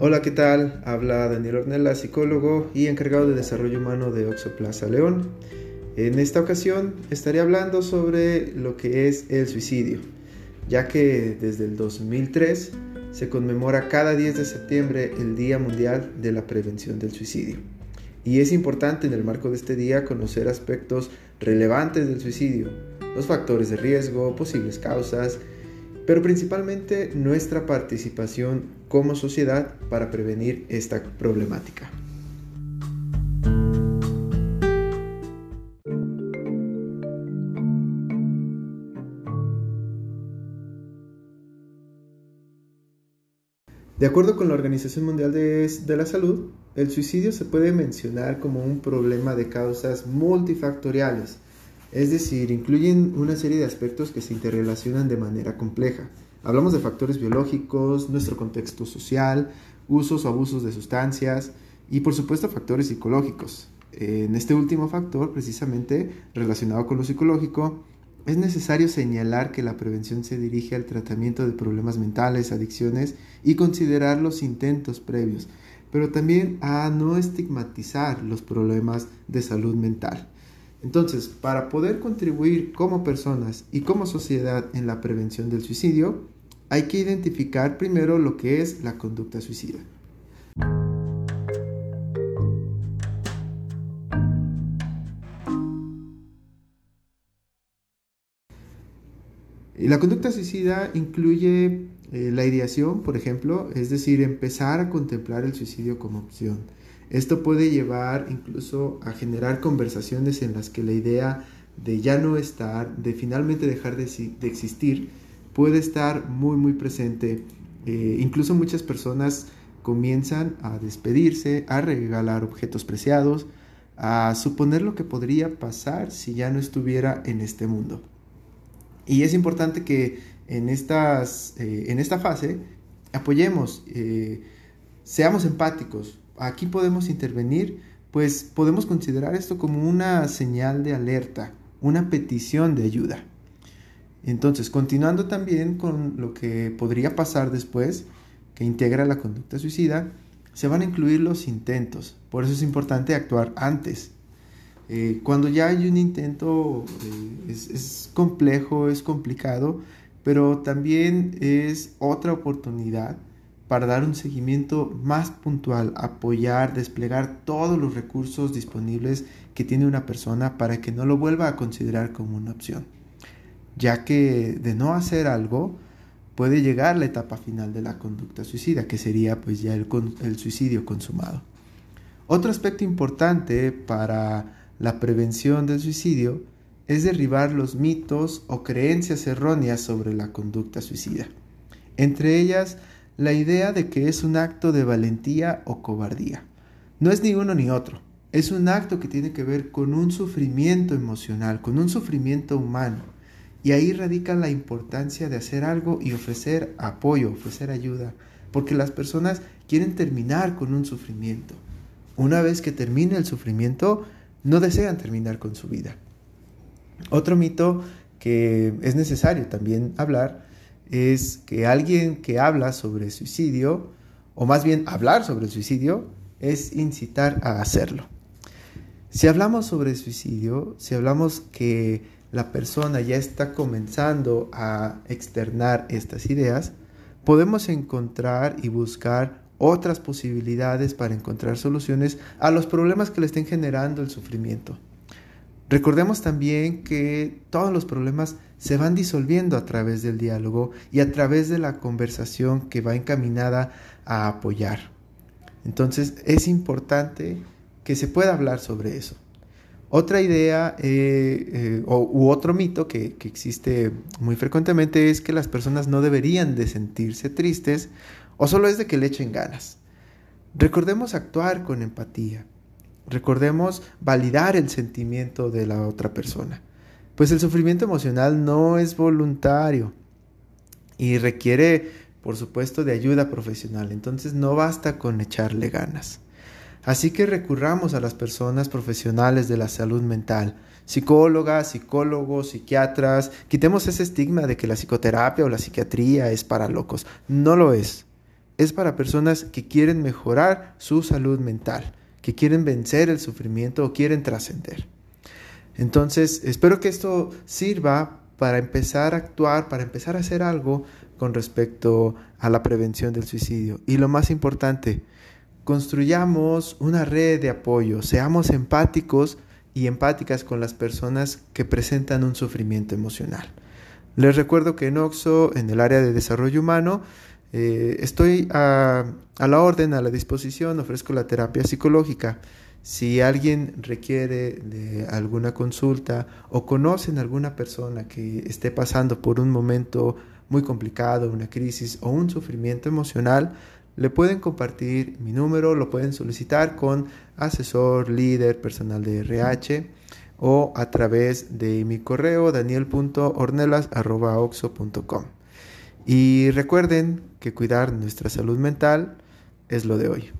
Hola, ¿qué tal? Habla Daniel Ornella, psicólogo y encargado de desarrollo humano de Oxxo Plaza León. En esta ocasión estaré hablando sobre lo que es el suicidio, ya que desde el 2003 se conmemora cada 10 de septiembre el Día Mundial de la Prevención del Suicidio. Y es importante en el marco de este día conocer aspectos relevantes del suicidio, los factores de riesgo, posibles causas, pero principalmente nuestra participación como sociedad para prevenir esta problemática. De acuerdo con la Organización Mundial de la Salud, el suicidio se puede mencionar como un problema de causas multifactoriales, es decir, incluyen una serie de aspectos que se interrelacionan de manera compleja. Hablamos de factores biológicos, nuestro contexto social, usos o abusos de sustancias y por supuesto factores psicológicos. En este último factor, precisamente relacionado con lo psicológico, es necesario señalar que la prevención se dirige al tratamiento de problemas mentales, adicciones y considerar los intentos previos, pero también a no estigmatizar los problemas de salud mental. Entonces, para poder contribuir como personas y como sociedad en la prevención del suicidio, hay que identificar primero lo que es la conducta suicida. La conducta suicida incluye la ideación, por ejemplo, es decir, empezar a contemplar el suicidio como opción. Esto puede llevar incluso a generar conversaciones en las que la idea de ya no estar, de finalmente dejar de existir, puede estar muy presente. Incluso muchas personas comienzan a despedirse, a regalar objetos preciados, a suponer lo que podría pasar si ya no estuviera en este mundo. Y es importante que en esta fase apoyemos, seamos empáticos. Aquí podemos intervenir, pues podemos considerar esto como una señal de alerta, una petición de ayuda. Entonces, continuando también con lo que podría pasar después, que integra la conducta suicida, se van a incluir los intentos. Por eso es importante actuar antes. Cuando ya hay un intento, es complejo, es complicado, pero también es otra oportunidad para dar un seguimiento más puntual, apoyar, desplegar todos los recursos disponibles que tiene una persona para que no lo vuelva a considerar como una opción, ya que de no hacer algo puede llegar la etapa final de la conducta suicida, que sería pues ya el suicidio consumado. Otro aspecto importante para la prevención del suicidio es derribar los mitos o creencias erróneas sobre la conducta suicida. Entre ellas, la idea de que es un acto de valentía o cobardía. No es ni uno ni otro. Es un acto que tiene que ver con un sufrimiento emocional, con un sufrimiento humano. Y ahí radica la importancia de hacer algo y ofrecer apoyo, ofrecer ayuda. Porque las personas quieren terminar con un sufrimiento. Una vez que termina el sufrimiento, no desean terminar con su vida. Otro mito que es necesario también hablar es que alguien que habla sobre suicidio, o más bien hablar sobre el suicidio, es incitar a hacerlo. Si hablamos sobre suicidio, si hablamos que la persona ya está comenzando a externar estas ideas, podemos encontrar y buscar otras posibilidades para encontrar soluciones a los problemas que le estén generando el sufrimiento. Recordemos también que todos los problemas se van disolviendo a través del diálogo y a través de la conversación que va encaminada a apoyar. Entonces es importante que se pueda hablar sobre eso. Otra idea u otro mito que existe muy frecuentemente es que las personas no deberían de sentirse tristes o solo es de que le echen ganas. Recordemos actuar con empatía. Recordemos validar el sentimiento de la otra persona, pues el sufrimiento emocional no es voluntario y requiere, por supuesto, de ayuda profesional. Entonces no basta con echarle ganas. Así que recurramos a las personas profesionales de la salud mental, psicólogas, psicólogos, psiquiatras. Quitemos ese estigma de que la psicoterapia o la psiquiatría es para locos. No lo es. es para personas que quieren mejorar su salud mental, que quieren vencer el sufrimiento o quieren trascender. Entonces, espero que esto sirva para empezar a actuar, para empezar a hacer algo con respecto a la prevención del suicidio. Y lo más importante, construyamos una red de apoyo, seamos empáticos y empáticas con las personas que presentan un sufrimiento emocional. Les recuerdo que en Oxxo, en el área de desarrollo humano, estoy a la orden, a la disposición, ofrezco la terapia psicológica. Si alguien requiere de alguna consulta o conocen a alguna persona que esté pasando por un momento muy complicado, una crisis o un sufrimiento emocional, le pueden compartir mi número, lo pueden solicitar con asesor, líder, personal de RH o a través de mi correo daniel.ornelas@oxxo.com. Y recuerden que cuidar nuestra salud mental es lo de hoy.